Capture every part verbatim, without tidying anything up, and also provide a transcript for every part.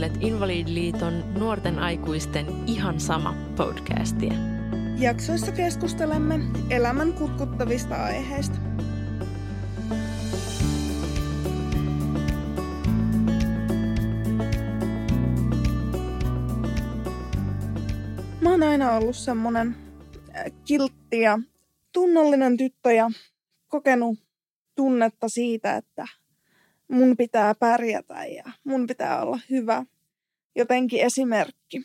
kuuntelet Invalidiliiton nuorten aikuisten ihan sama podcastia. Jaksoissa keskustelemme elämän kutkuttavista aiheista. Mä oon aina ollut semmonen kiltti ja tunnollinen tyttö ja kokenut tunnetta siitä, että mun pitää pärjätä ja mun pitää olla hyvä jotenkin esimerkki.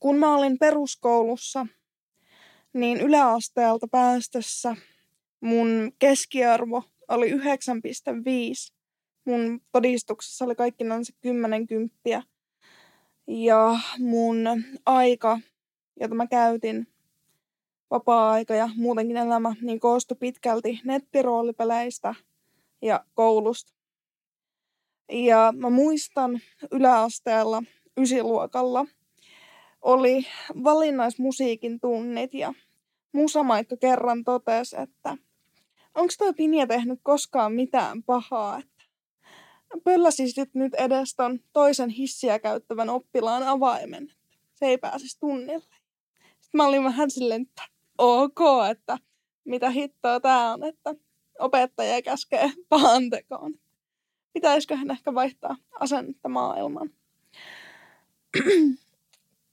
Kun mä olin peruskoulussa, niin yläasteelta päästössä mun keskiarvo oli yhdeksän pilkku viisi. Mun todistuksessa oli kaikkinaan se kymmenen kymppiä. Ja mun aika, jota mä käytin, vapaa-aika ja muutenkin elämä, niin koostui pitkälti nettiroolipeleistä ja koulusta. Ja mä muistan yläasteella, ysiluokalla, oli valinnaismusiikin tunnit ja musamaikka kerran totesi, että onko toi Pinja tehnyt koskaan mitään pahaa, että pölläsisit nyt edes ton toisen hissiä käyttävän oppilaan avaimen, että se ei pääsisi tunnille. Sitten mä olin vähän silleen, että ok, että mitä hittoa tää on, että opettaja käskee pahan tekoon. Pitäisiköhän ehkä vaihtaa asennetta maailman.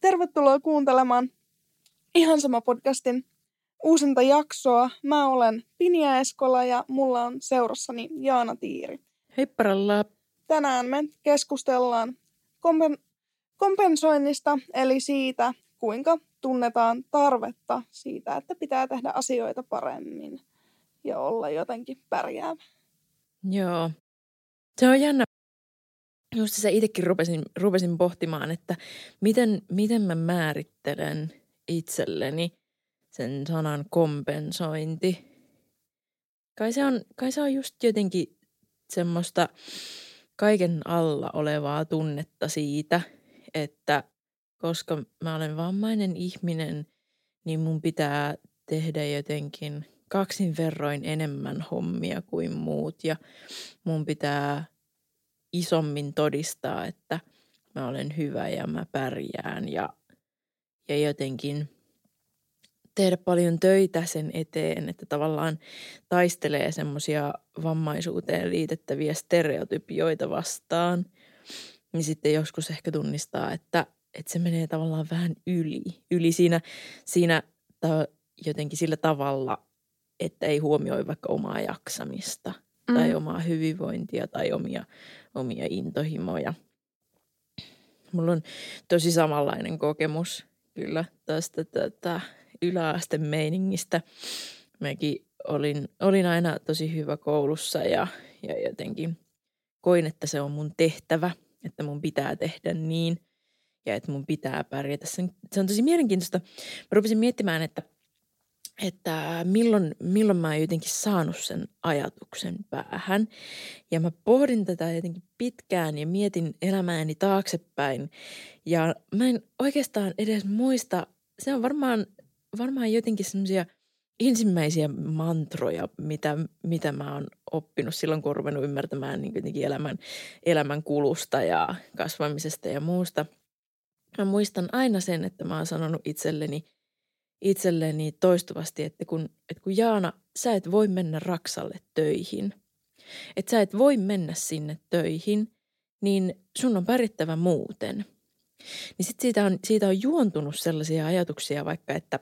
Tervetuloa kuuntelemaan ihan sama podcastin uusinta jaksoa. Mä olen Pinja Eskola ja mulla on seurassani Joanna Tiiri. Heipparalla! Tänään me keskustellaan kompen- kompensoinnista, eli siitä, kuinka tunnetaan tarvetta siitä, että pitää tehdä asioita paremmin ja olla jotenkin pärjäävä. Joo. Se on jännä. Just sä itsekin rupesin, rupesin pohtimaan, että miten, miten mä määrittelen itselleni sen sanan kompensointi. Kai se on, kai se on just jotenkin semmoista kaiken alla olevaa tunnetta siitä, että koska mä olen vammainen ihminen, niin mun pitää tehdä jotenkin kaksin verroin enemmän hommia kuin muut ja mun pitää isommin todistaa, että mä olen hyvä ja mä pärjään ja, ja jotenkin tehdä paljon töitä sen eteen, että tavallaan taistelee semmoisia vammaisuuteen liitettäviä stereotypioita vastaan, niin sitten joskus ehkä tunnistaa, että, että se menee tavallaan vähän yli, yli siinä, siinä ta, jotenkin sillä tavalla, että ei huomioi vaikka omaa jaksamista tai mm. omaa hyvinvointia tai omia, omia intohimoja. Mulla on tosi samanlainen kokemus kyllä tästä tätä yläastemeiningistä. Mäkin olin, olin aina tosi hyvä koulussa ja, ja jotenkin koin, että se on mun tehtävä, että mun pitää tehdä niin ja että mun pitää pärjätä. Se on, se on tosi mielenkiintoista. Mä rupesin miettimään, että Että milloin, milloin mä oon jotenkin saanut sen ajatuksen päähän. Ja mä pohdin tätä jotenkin pitkään ja mietin elämääni taaksepäin. Ja mä en oikeastaan edes muista, se on varmaan, varmaan jotenkin semmoisia ensimmäisiä mantroja, mitä, mitä mä oon oppinut silloin, kun oon ruvennut ymmärtämään niin jotenkin elämän, elämän kulusta ja kasvamisesta ja muusta. Mä muistan aina sen, että mä oon sanonut itselleni, Itselleni toistuvasti, että kun, että kun Jaana, sä et voi mennä Raksalle töihin, että sä et voi mennä sinne töihin, niin sun on pärjättävä muuten. Niin sit siitä on, siitä on juontunut sellaisia ajatuksia vaikka, että,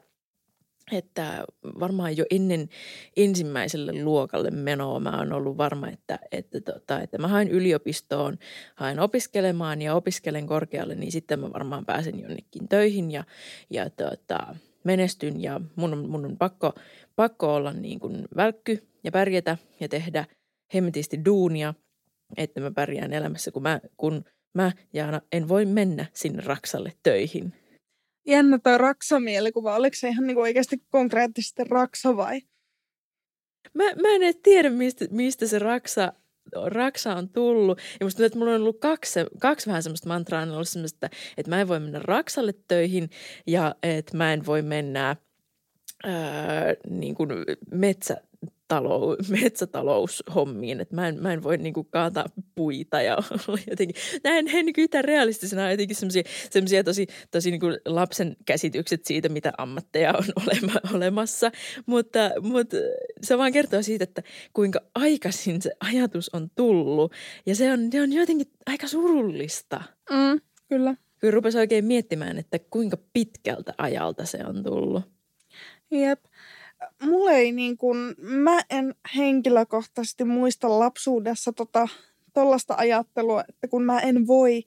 että varmaan jo ennen ensimmäiselle luokalle menoa mä oon ollut varma, että, että, tota, että mä haen yliopistoon, haen opiskelemaan ja opiskelen korkealle, niin sitten mä varmaan pääsen jonnekin töihin ja, ja tota... menestyn ja mun on, mun on pakko, pakko olla niin kuin välkky ja pärjätä ja tehdä hemmetisti duunia, että mä pärjään elämässä, kun mä, kun mä Jaana, en voi mennä sinne Raksalle töihin. Jännä toi Raksa-mielikuva. Oliko se ihan niin kuin oikeasti konkreettisesti Raksa vai? Mä, mä en edes tiedä, mistä, mistä se Raksa... Raksa on tullut. Ja musta tuntuu, että mulla on ollut kaksi, kaksi vähän semmoista mantraa. On ollut semmoista, että mä en voi mennä Raksalle töihin ja että mä en voi mennä ää, niin kuin metsä, talou, metsätaloushommiin, että mä en, mä en voi niinku kaataa puita ja olla jotenkin, näen he niinku yhtään realistisena jotenkin semmoisia, semmoisia tosi, tosi niinku lapsen käsitykset siitä, mitä ammatteja on olemassa, mutta, mutta se vaan kertoo siitä, että kuinka aikaisin se ajatus on tullut ja se on, se on jotenkin aika surullista. Mm, kyllä. Kyllä rupesi oikein miettimään, että kuinka pitkältä ajalta se on tullut. Jep. Mulla ei niin kuin, mä en henkilökohtaisesti muista lapsuudessa tota, tollaista ajattelua, että kun mä en voi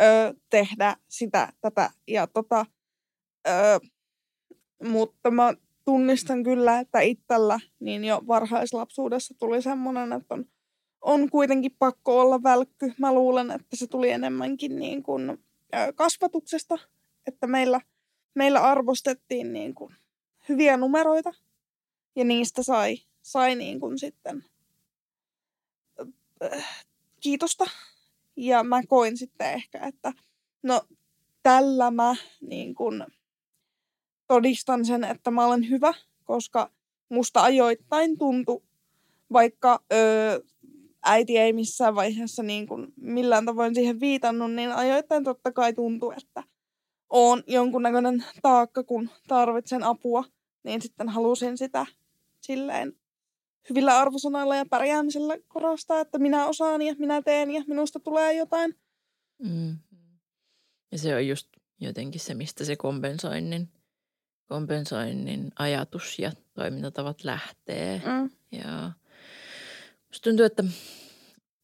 ö, tehdä sitä, tätä ja tota, ö, mutta mä tunnistan kyllä, että itsellä niin jo varhaislapsuudessa tuli semmoinen, että on, on kuitenkin pakko olla välkky. Mä luulen, että se tuli enemmänkin niin kuin ö, kasvatuksesta, että meillä, meillä arvostettiin niin kuin hyviä numeroita. Ja niistä sai, sai niin kuin sitten äh, kiitosta. Ja mä koin sitten ehkä, että no tällä mä niin kuin todistan sen, että mä olen hyvä, koska musta ajoittain tuntui, vaikka öö, äiti ei missään vaiheessa niin kuin millään tavoin siihen viitannut, niin ajoittain totta kai tuntui, että oon jonkunnäköinen taakka, kun tarvitsen apua, niin sitten halusin sitä silleen hyvillä arvosanoilla ja pärjäämisellä korostaa, että minä osaan ja minä teen ja minusta tulee jotain. Mm. Ja se on just jotenkin se, mistä se kompensoinnin, kompensoinnin ajatus ja toimintatavat lähtee. Mm. Ja musta tuntuu, että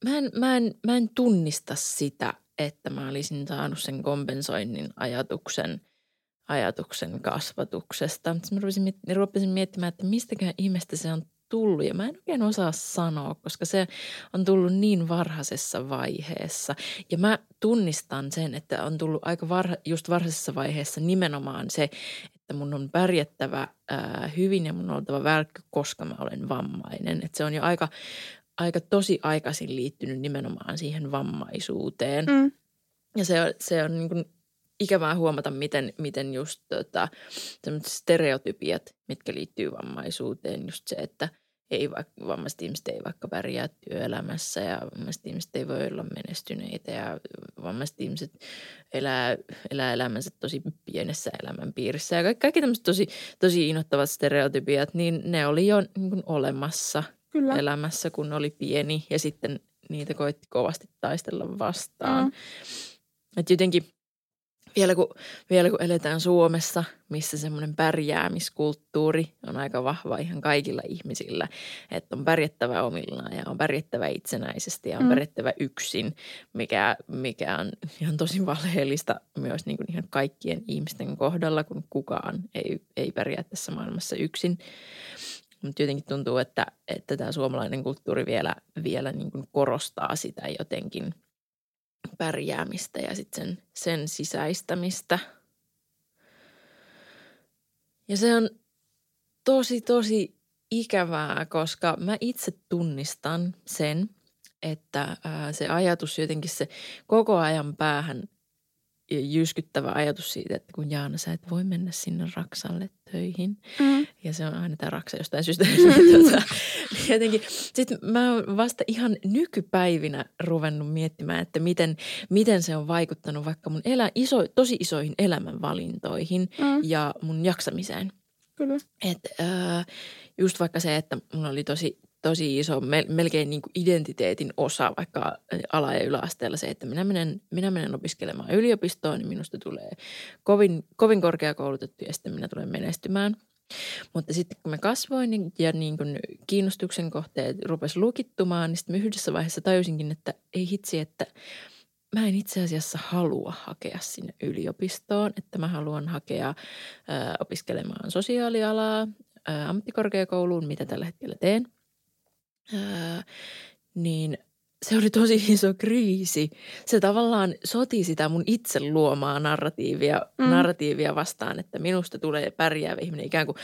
mä en, mä en, mä en tunnista sitä, että mä olisin saanut sen kompensoinnin ajatuksen ajatuksen kasvatuksesta. Mä rupesin, rupesin miettimään, että mistäkään ihmeestä se on tullut. Ja mä en oikein osaa sanoa, koska se on tullut niin varhaisessa vaiheessa. Ja mä tunnistan sen, että on tullut aika varha, just varhaisessa vaiheessa nimenomaan se, että mun on pärjättävä ää, hyvin ja mun on oltava välkky, koska mä olen vammainen. Että se on jo aika, aika tosi aikaisin liittynyt nimenomaan siihen vammaisuuteen. Mm. Ja se, se on niin kuin ikävää huomata, miten, miten just tota, sellaiset stereotypiat, mitkä liittyy vammaisuuteen, just se, että ei vaikka, vammaiset ihmiset ei vaikka pärjää työelämässä ja vammaiset ihmiset ei voi olla menestyneitä ja vammaiset ihmiset elää, elää elämänsä tosi pienessä elämänpiirissä. Ja kaikki, kaikki tämmöiset tosi, tosi innoittavat stereotypiat, niin ne oli jo niin kuin olemassa Kyllä. elämässä, kun oli pieni ja sitten niitä koitti kovasti taistella vastaan. Mm. Että jotenkin Vielä kun, vielä kun eletään Suomessa, missä semmoinen pärjäämiskulttuuri on aika vahva ihan kaikilla ihmisillä, että on pärjättävä omillaan ja on pärjättävä itsenäisesti ja on mm. pärjättävä yksin, mikä, mikä on ihan tosi valheellista myös niin kuin ihan kaikkien ihmisten kohdalla, kun kukaan ei, ei pärjää tässä maailmassa yksin. Mutta jotenkin tuntuu, että, että tämä suomalainen kulttuuri vielä, vielä niin kuin korostaa sitä jotenkin pärjäämistä ja sitten sen, sen sisäistämistä. Ja se on tosi, tosi ikävää, koska mä itse tunnistan sen, että ää, se ajatus jotenkin se koko ajan päähän jyskyttävä ajatus siitä, että kun Jaana, sä et voi mennä sinne Raksalle töihin. Mm. Ja se on aina tämä Raksa jostain syystä. Mm. Jotenkin. Sitten mä oon vasta ihan nykypäivinä ruvennut miettimään, että miten, miten se on vaikuttanut vaikka mun elä, iso, tosi isoihin elämänvalintoihin mm. ja mun jaksamiseen. Kyllä. Et, äh, just vaikka se, että mun oli tosi... Tosi iso, melkein niin kuin identiteetin osa vaikka ala- ja yläasteella se, että minä menen, minä menen opiskelemaan yliopistoon, niin minusta tulee kovin, kovin korkeakoulutettu ja sitten minä tulen menestymään. Mutta sitten kun mä kasvoin niin, ja niin kuin kiinnostuksen kohteet rupesi lukittumaan, niin sitten mä yhdessä vaiheessa tajusinkin, että ei hitsi, että mä en itse asiassa halua hakea sinne yliopistoon, että mä haluan hakea ää, opiskelemaan sosiaalialaa ää, ammattikorkeakouluun, mitä tällä hetkellä teen. Öö, niin se oli tosi iso kriisi. Se tavallaan soti sitä mun itse luomaa narratiivia, mm. narratiivia vastaan, että minusta tulee pärjäävä ihminen. Ikään kuin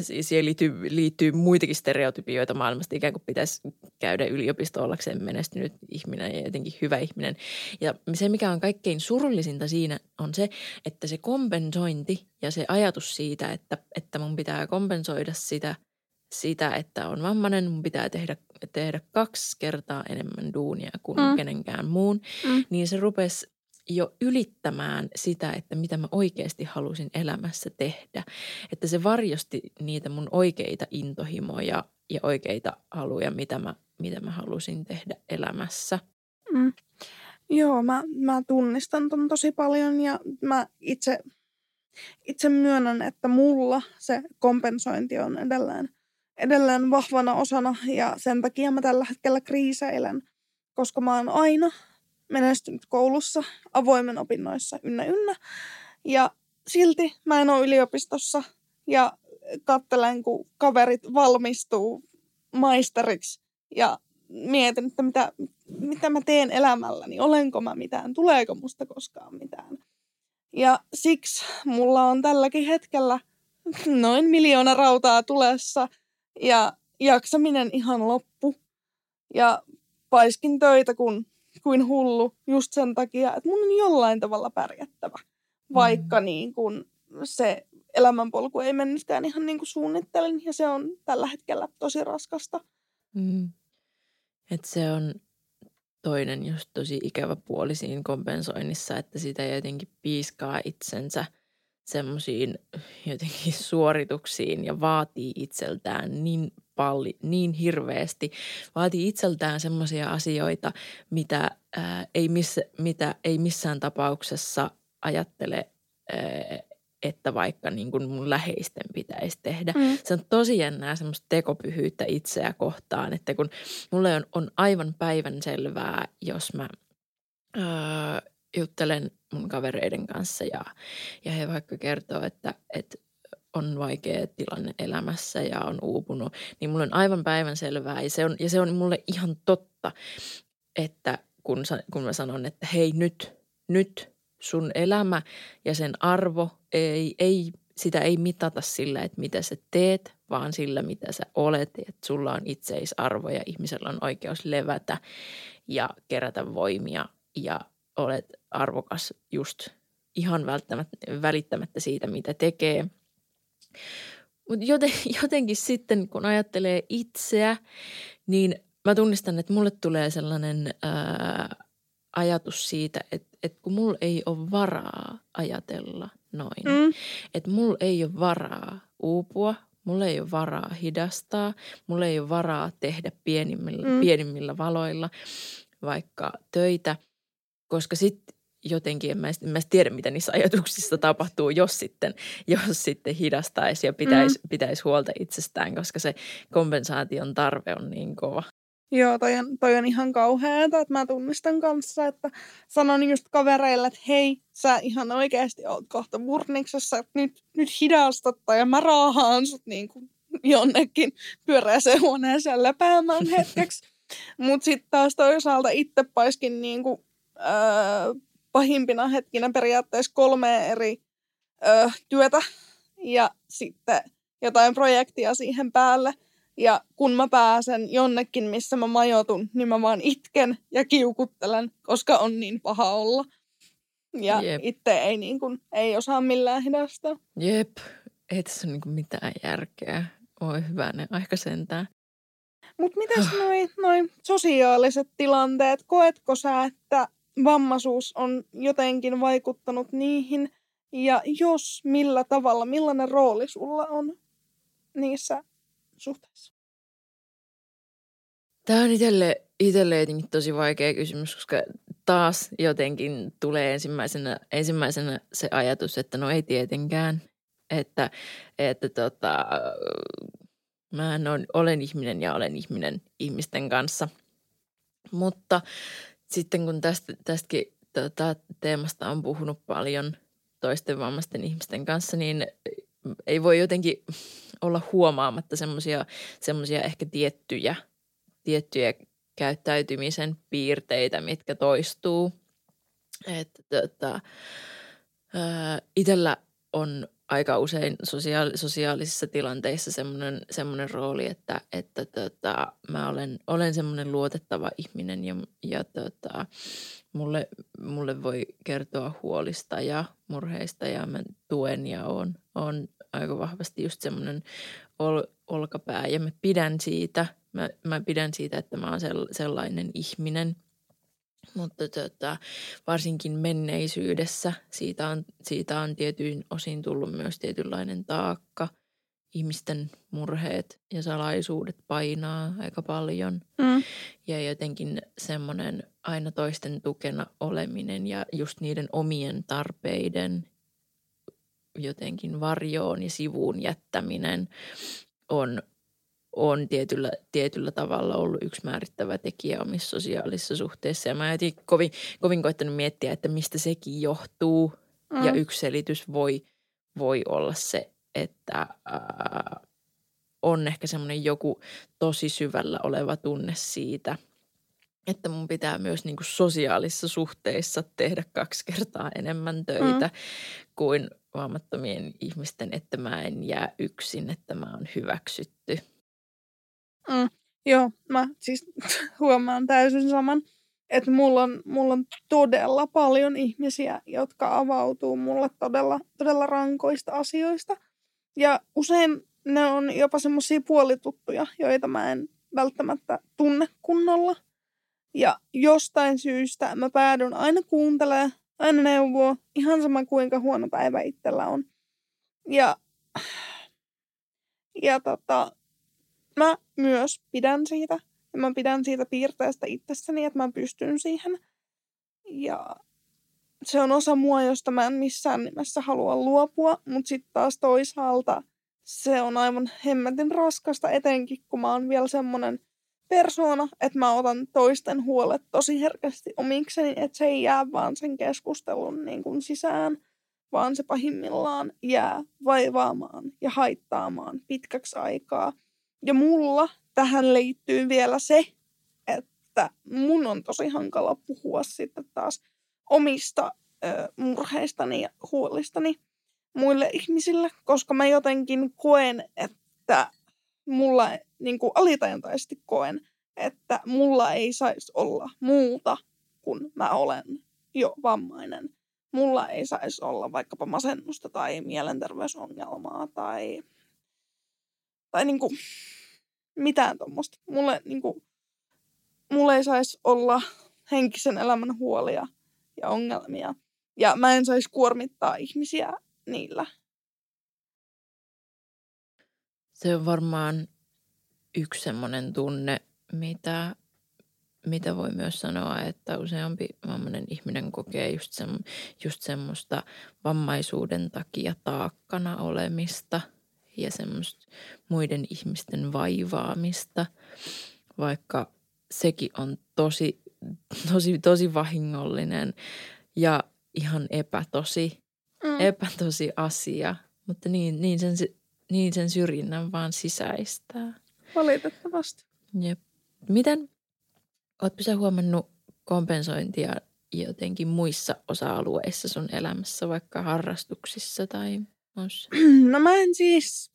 siihen liittyy, liittyy muitakin stereotypioita maailmasta. Ikään kuin pitäisi käydä yliopisto ollakseen menestynyt ihminen ja jotenkin hyvä ihminen. Ja se, mikä on kaikkein surullisinta siinä, on se, että se kompensointi ja se ajatus siitä, että, että mun pitää kompensoida sitä sitä, että on vammainen, mun pitää tehdä, tehdä kaksi kertaa enemmän duunia kuin mm. kenenkään muun, mm. niin se rupesi jo ylittämään sitä, että mitä mä oikeasti halusin elämässä tehdä. Että se varjosti niitä mun oikeita intohimoja ja oikeita haluja, mitä mä, mitä mä halusin tehdä elämässä. Mm. Joo, mä, mä tunnistan ton tosi paljon ja mä itse, itse myönnän, että mulla se kompensointi on edelleen, edelleen vahvana osana ja sen takia mä tällä hetkellä kriiseilän, koska mä oon aina menestynyt koulussa, avoimen opinnoissa, ynnä ynnä. Ja silti mä en ole yliopistossa ja katselen, kun kaverit valmistuu maisteriksi ja mietin, että mitä, mitä mä teen elämälläni, olenko mä mitään, tuleeko musta koskaan mitään. Ja siksi mulla on tälläkin hetkellä noin miljoona rautaa tulessa ja jaksaminen ihan loppu. Ja paiskin töitä kun, kuin hullu just sen takia, että mun on jollain tavalla pärjättävä, vaikka mm. niin kun se elämänpolku ei mennytkään ihan niin kuin suunnittelin ja se on tällä hetkellä tosi raskasta. Mm. Että se on toinen just tosi ikävä puoli siinä kompensoinnissa, että sitä jotenkin piiskaa itsensä semmoisiin jotenkin suorituksiin ja vaatii itseltään niin paljon, niin hirveästi. Vaatii itseltään semmoisia asioita, mitä, ää, ei miss, mitä ei missään tapauksessa ajattele, ää, että vaikka niin kuin mun läheisten pitäisi tehdä. Mm. Se on tosi jännää semmoista tekopyhyyttä itseä kohtaan, että kun mulle on, on aivan päivänselvää, jos mä öö, juttelen mun kavereiden kanssa ja, ja he vaikka kertoo, että, että on vaikea tilanne elämässä ja on uupunut, niin mulle on aivan päivänselvää ja se on, ja se on mulle ihan totta, että kun, kun mä sanon, että hei nyt, nyt, sun elämä ja sen arvo, ei, ei, sitä ei mitata sillä, että mitä sä teet, vaan sillä, mitä sä olet. Että sulla on itseisarvo ja ihmisellä on oikeus levätä ja kerätä voimia ja olet arvokas just ihan välittämättä siitä, mitä tekee. Mut joten, jotenkin sitten, kun ajattelee itseä, niin mä tunnistan, että mulle tulee sellainen ää, ajatus siitä, että että kun mulla ei ole varaa ajatella noin, mm. että mulla ei ole varaa uupua, mulla ei ole varaa hidastaa, mulla ei ole varaa tehdä pienimmillä, mm. pienimmillä valoilla vaikka töitä, koska sitten jotenkin en mä, en mä tiedä, mitä niissä ajatuksissa tapahtuu, jos sitten, jos sitten hidastaisi ja pitäisi mm. pitäis huolta itsestään, koska se kompensaation tarve on niin kova. Joo, toi on, toi on ihan kauheata, että mä tunnistan kanssa, että sanon just kavereille, että hei, sä ihan oikeasti oot kohta murniksessa, että nyt, nyt hidastutta ja mä raahaan sut niin kuin jonnekin pyöräiseen huoneeseen läpäämään hetkeksi. Mut sit taas toisaalta itse paiskin niin kuin, öö, pahimpina hetkinä periaatteessa kolme eri öö, työtä ja sitten jotain projektia siihen päälle. Ja kun mä pääsen jonnekin, missä mä majoitun, niin mä vaan itken ja kiukuttelen, koska on niin paha olla. Ja Jep. itse ei, niin kuin, ei osaa millään hidastaa. Jep, ei tässä ole niin kuin mitään järkeä. Oi hyvänen aika sentään. Mutta mitäs oh. noi, noi sosiaaliset tilanteet? Koetko sä, että vammaisuus on jotenkin vaikuttanut niihin? Ja jos, millä tavalla, millainen rooli sulla on niissä suhteessa? Tämä on itselle, itselle jotenkin tosi vaikea kysymys, koska taas jotenkin tulee ensimmäisenä, ensimmäisenä se ajatus, että no ei tietenkään, että, että tota, mä on, olen ihminen ja olen ihminen ihmisten kanssa. Mutta sitten kun tästä, tästäkin tota, teemasta on puhunut paljon toisten vammaisten ihmisten kanssa, niin ei voi jotenkin olla huomaamatta semmoisia semmoisia ehkä tiettyjä, tiettyjä käyttäytymisen piirteitä, mitkä toistuu. Että tota, itsellä on aika usein sosiaali- sosiaalisissa tilanteissa semmoinen, semmoinen rooli, että, että tota, mä olen, olen semmoinen luotettava ihminen ja, ja tota, mulle, mulle voi kertoa huolista ja murheista ja mä tuen ja on on aika vahvasti just semmoinen ol, olkapää ja mä pidän siitä. Mä, mä pidän siitä, että mä oon sellainen ihminen. Mutta tota, varsinkin menneisyydessä siitä on, siitä on tietyin osin tullut myös tietynlainen taakka. Ihmisten murheet ja salaisuudet painaa aika paljon. Mm. Ja jotenkin semmoinen aina toisten tukena oleminen ja just niiden omien tarpeiden jotenkin varjoon ja sivuun jättäminen on, on tietyllä, tietyllä tavalla ollut yksi määrittävä tekijä omissa sosiaalisissa suhteissa. Ja mä olen kovin, kovin koittanut miettiä, että mistä sekin johtuu. Mm. Ja yksi selitys voi, voi olla se, että äh, on ehkä semmoinen joku tosi syvällä oleva tunne siitä, että mun pitää myös niin kuin sosiaalisissa suhteissa tehdä kaksi kertaa enemmän töitä mm. kuin vammattomien ihmisten, että mä en jää yksin, että mä oon hyväksytty. Mm. Joo, mä siis huomaan täysin saman, että mulla on, mulla on todella paljon ihmisiä, jotka avautuu mulle todella, todella rankoista asioista. Ja usein ne on jopa semmoisia puolituttuja, joita mä en välttämättä tunne kunnolla. Ja jostain syystä mä päädyn aina kuuntelemaan, aina neuvoa, ihan sama kuinka huono päivä itsellä on. Ja, ja tota, mä myös pidän siitä. Ja mä pidän siitä piirteestä itsessäni, että mä pystyn siihen. Ja se on osa mua, josta mä en missään nimessä halua luopua, mutta sitten taas toisaalta se on aivan hemmetin raskasta, etenkin kun mä oon vielä semmoinen persoona, että mä otan toisten huolet tosi herkästi omikseni, että se ei jää vaan sen keskustelun niin kuin sisään, vaan se pahimmillaan jää vaivaamaan ja haittaamaan pitkäksi aikaa. Ja mulla tähän liittyy vielä se, että mun on tosi hankala puhua sitten taas omista ö, murheistani ja huolistani muille ihmisille, koska mä jotenkin koen, että mulla, niin kuin alitajuntaisesti koen, että mulla ei saisi olla muuta, kun mä olen jo vammainen. Mulla ei saisi olla vaikkapa masennusta tai mielenterveysongelmaa tai, tai niin kuin mitään tuommoista. Mulle, niin kuin, mulla ei saisi olla henkisen elämän huolia ja ongelmia. Ja mä en saisi kuormittaa ihmisiä niillä. Se on varmaan yksi semmoinen tunne, mitä, mitä voi myös sanoa, että useampi vammainen ihminen kokee just, se, just semmoista vammaisuuden takia taakkana olemista ja semmoista muiden ihmisten vaivaamista, vaikka sekin on tosi Tosi, tosi vahingollinen ja ihan epätosi, mm. epätosi asia, mutta niin, niin, sen, niin sen syrjinnän vaan sisäistää. Valitettavasti. Jep. Miten, ootko sä huomannut kompensointia jotenkin muissa osa-alueissa sun elämässä, vaikka harrastuksissa tai muussa? No mä en siis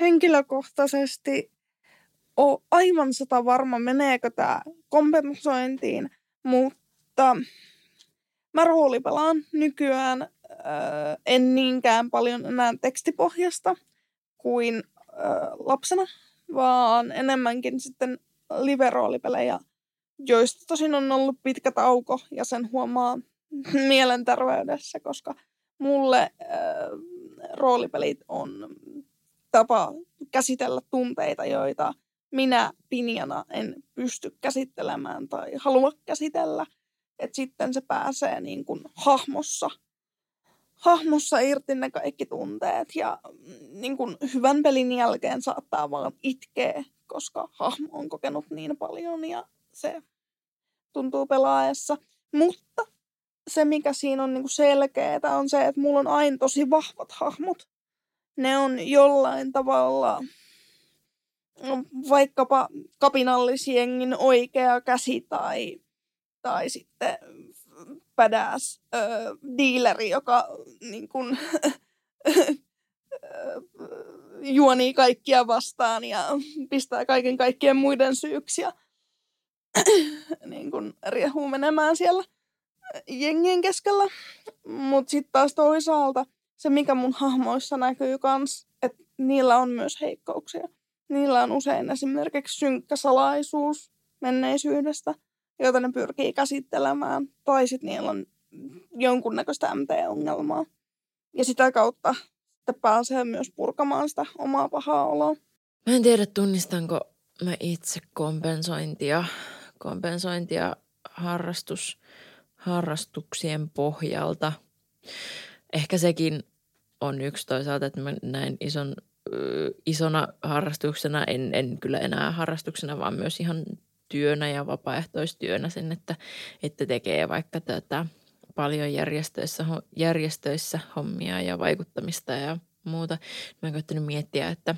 henkilökohtaisesti ole aivan sata varma, meneekö tää kompensointiin, mutta mä roolipelaan nykyään äh, en niinkään paljon enää tekstipohjasta kuin äh, lapsena, vaan enemmänkin sitten live-roolipelejä, joista tosin on ollut pitkä tauko ja sen huomaa mielenterveydessä, koska mulle äh, roolipelit on tapa käsitellä tunteita, joita minä Pinjana en pysty käsittelemään tai halua käsitellä, että sitten se pääsee niin kuin hahmossa, hahmossa irti ne kaikki tunteet ja niin kuin hyvän pelin jälkeen saattaa vaan itkeä, koska hahmo on kokenut niin paljon ja se tuntuu pelaajassa. Mutta se, mikä siinä on niin kuin selkeää, on se, että mulla on aina tosi vahvat hahmot. Ne on jollain tavalla vaikkapa kapinallisjengin oikea käsi tai, tai sitten badass ö, dealeri, joka niin kun, juonii kaikkia vastaan ja pistää kaiken kaikkien muiden syyksi ja niin kun riehuu menemään siellä jengien keskellä. Mutta sitten taas toisaalta se, mikä mun hahmoissa näkyy kans, että niillä on myös heikkouksia. Niillä on usein esimerkiksi synkkä salaisuus menneisyydestä, jota ne pyrkii käsittelemään. Tai sitten niillä on jonkunnäköistä M T-ongelmaa. Ja sitä kautta sitten pääsee myös purkamaan sitä omaa pahaa oloa. Mä en tiedä, tunnistanko mä itse kompensointia, kompensointia harrastus, harrastuksien pohjalta. Ehkä sekin on yksi toisaalta, että mä näin ison, isona harrastuksena, en, en kyllä enää harrastuksena, vaan myös ihan työnä ja vapaaehtoistyönä sen, että, että tekee vaikka tätä paljon järjestöissä, järjestöissä hommia ja vaikuttamista ja muuta. Mä oon koittanut miettiä, että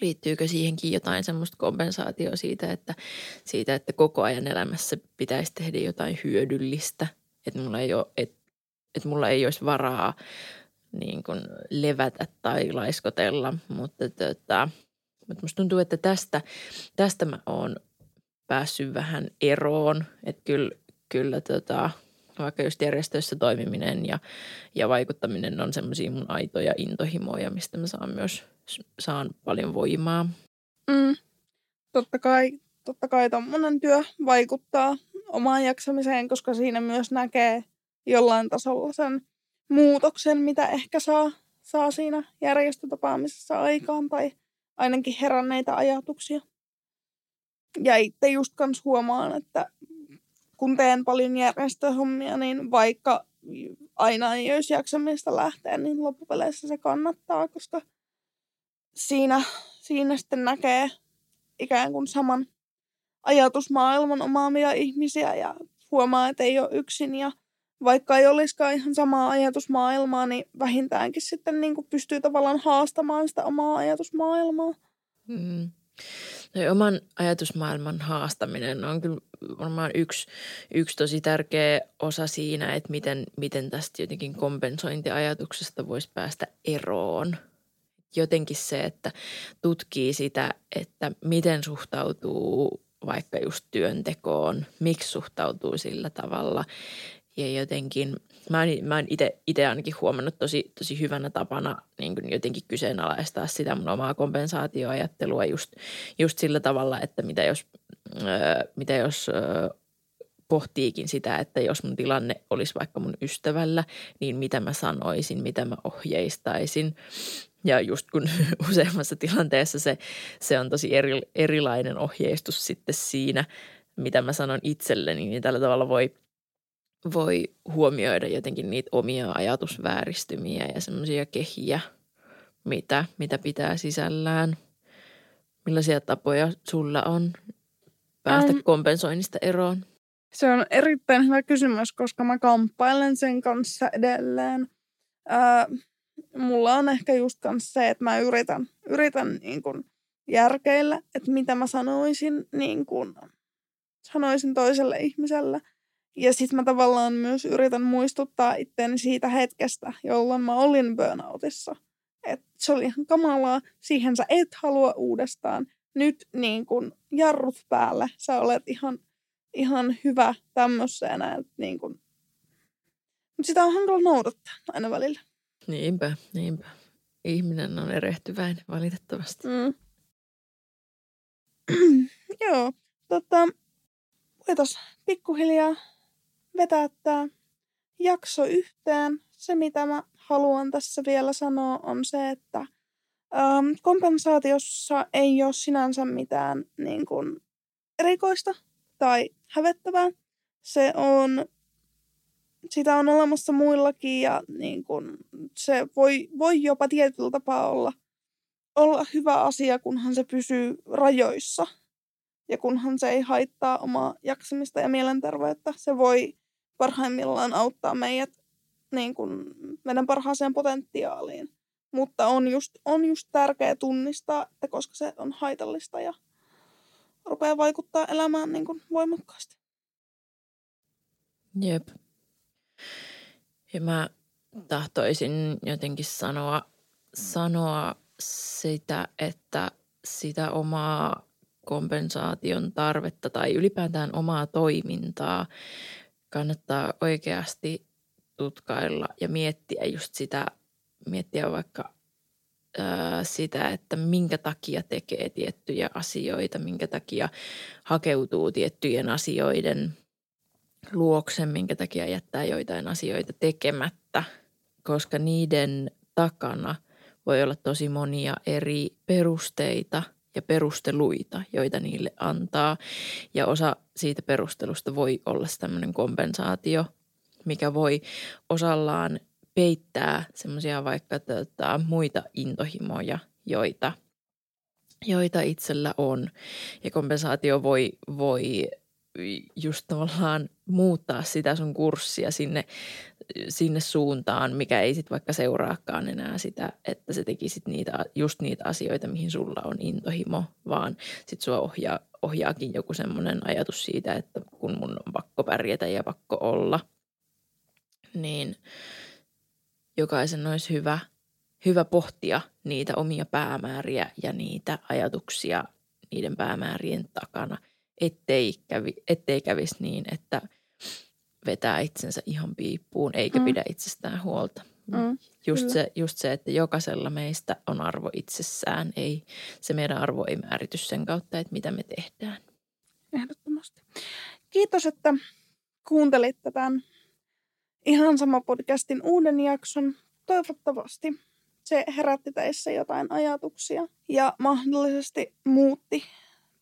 liittyykö siihenkin jotain semmoista kompensaatiota siitä, että, siitä, että koko ajan elämässä pitäisi tehdä jotain hyödyllistä, että mulla ei ole, et, et mulla ei olisi varaa niin kuin levätä tai laiskotella, mutta, tota, mutta musta tuntuu, että tästä, tästä mä oon päässyt vähän eroon, että kyllä, kyllä tota, vaikka just järjestöissä toimiminen ja, ja vaikuttaminen on semmoisia mun aitoja intohimoja, mistä mä saan myös saan paljon voimaa. Mm. Totta kai, totta kai tommonen työ vaikuttaa omaan jaksamiseen, koska siinä myös näkee jollain tasolla sen muutoksen, mitä ehkä saa, saa siinä järjestötapaamisessa aikaan tai ainakin heränneitä ajatuksia. Ja itse just kans huomaan, että kun teen paljon järjestöhommia, niin vaikka aina ei olisi jaksamista lähteä, niin loppupeleissä se kannattaa, koska siinä, siinä sitten näkee ikään kuin saman ajatusmaailman omaamia ihmisiä ja huomaa, että ei ole yksin ja vaikka ei olisikaan ihan samaa ajatusmaailmaa, niin vähintäänkin sitten niin kuin pystyy tavallaan haastamaan sitä omaa ajatusmaailmaa. Mm. No, oman ajatusmaailman haastaminen on kyllä varmaan yksi, yksi tosi tärkeä osa siinä, että miten, miten tästä jotenkin kompensointiajatuksesta voisi päästä eroon. Jotenkin se, että tutkii sitä, että miten suhtautuu vaikka just työntekoon, miksi suhtautuu sillä tavalla. Ja jotenkin, mä oon, mä oon itse ainakin huomannut tosi, tosi hyvänä tapana niin kuin jotenkin kyseenalaistaa sitä mun omaa kompensaatioajattelua just, just sillä tavalla, että mitä jos, äh, mitä jos äh, pohtiikin sitä, että jos mun tilanne olisi vaikka mun ystävällä, niin mitä mä sanoisin, mitä mä ohjeistaisin. Ja just kun useammassa tilanteessa se, se on tosi eri, erilainen ohjeistus sitten siinä, mitä mä sanon itselleni, niin tällä tavalla voi, voi huomioida jotenkin niitä omia ajatusvääristymiä ja semmoisia kehiä, mitä, mitä pitää sisällään. Millaisia tapoja sulla on päästä um, kompensoinnista eroon? Se on erittäin hyvä kysymys, koska mä kamppailen sen kanssa edelleen. Ää, mulla on ehkä just se, että mä yritän, yritän niin kuin järkeillä, että mitä mä sanoisin, niin kuin sanoisin toiselle ihmiselle. Ja sitten mä tavallaan myös yritän muistuttaa itseäni siitä hetkestä, jolloin mä olin burnoutissa. Että se oli ihan kamalaa, siihen sä et halua uudestaan. Nyt niin kun jarrut päälle, sä olet ihan, ihan hyvä tämmöisenä. Niin kun... Mutta sitä on hankala noudattaa aina välillä. Niinpä, niinpä. Ihminen on erehtyväinen valitettavasti. Mm. Joo, tota, voitais pikkuhiljaa vetää tämä jakso yhteen. Se, mitä mä haluan tässä vielä sanoa, on se, että ähm, kompensaatiossa ei ole sinänsä mitään niin kuin, erikoista tai hävettävää. Se on, sitä on olemassa muillakin ja niin kuin, se voi, voi jopa tietyllä tapaa olla, olla hyvä asia, kunhan se pysyy rajoissa. Ja kunhan se ei haittaa omaa jaksamista ja mielenterveyttä, se voi parhaimmillaan auttaa meidät niin kuin meidän parhaaseen potentiaaliin. Mutta on just, on just tärkeää tunnistaa, että koska se on haitallista ja rupeaa vaikuttaa elämään niin kuin voimakkaasti. Jep. Ja mä tahtoisin jotenkin sanoa, sanoa sitä, että sitä omaa kompensaation tarvetta tai ylipäätään omaa toimintaa kannattaa oikeasti tutkailla ja miettiä just sitä miettiä vaikka ää, sitä, että minkä takia tekee tiettyjä asioita, minkä takia hakeutuu tiettyjen asioiden luokse, minkä takia jättää joitain asioita tekemättä, koska niiden takana voi olla tosi monia eri perusteita ja perusteluita, joita niille antaa. Ja osa siitä perustelusta voi olla tämmöinen kompensaatio, mikä voi osallaan peittää semmoisia vaikka tota, muita intohimoja, joita, joita itsellä on. Ja kompensaatio voi, voi just tavallaan muuttaa sitä sun kurssia sinne, sinne suuntaan, mikä ei sit vaikka seuraakaan enää sitä, että sä tekisit niitä, just niitä asioita, mihin sulla on intohimo, vaan sit sua ohjaa, ohjaakin joku semmoinen ajatus siitä, että kun mun on pakko pärjätä ja pakko olla, niin jokaisen olisi hyvä, hyvä pohtia niitä omia päämääriä ja niitä ajatuksia niiden päämäärien takana, ettei, kävi, ettei kävisi niin, että vetää itsensä ihan piippuun eikä mm. pidä itsestään huolta. Mm, just, se, just se, että jokaisella meistä on arvo itsessään. Ei, se meidän arvo ei määrity sen kautta, että mitä me tehdään. Ehdottomasti. Kiitos, että kuuntelitte tämän Ihan sama podcastin uuden jakson. Toivottavasti se herätti teissä jotain ajatuksia ja mahdollisesti muutti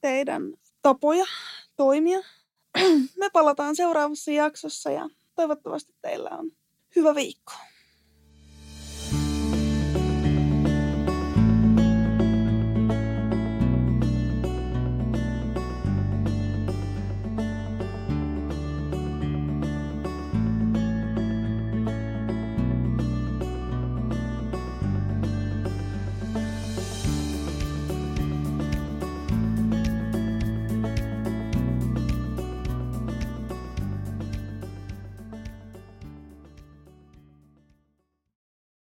teidän tapoja toimia. Me palataan seuraavassa jaksossa ja toivottavasti teillä on hyvä viikko.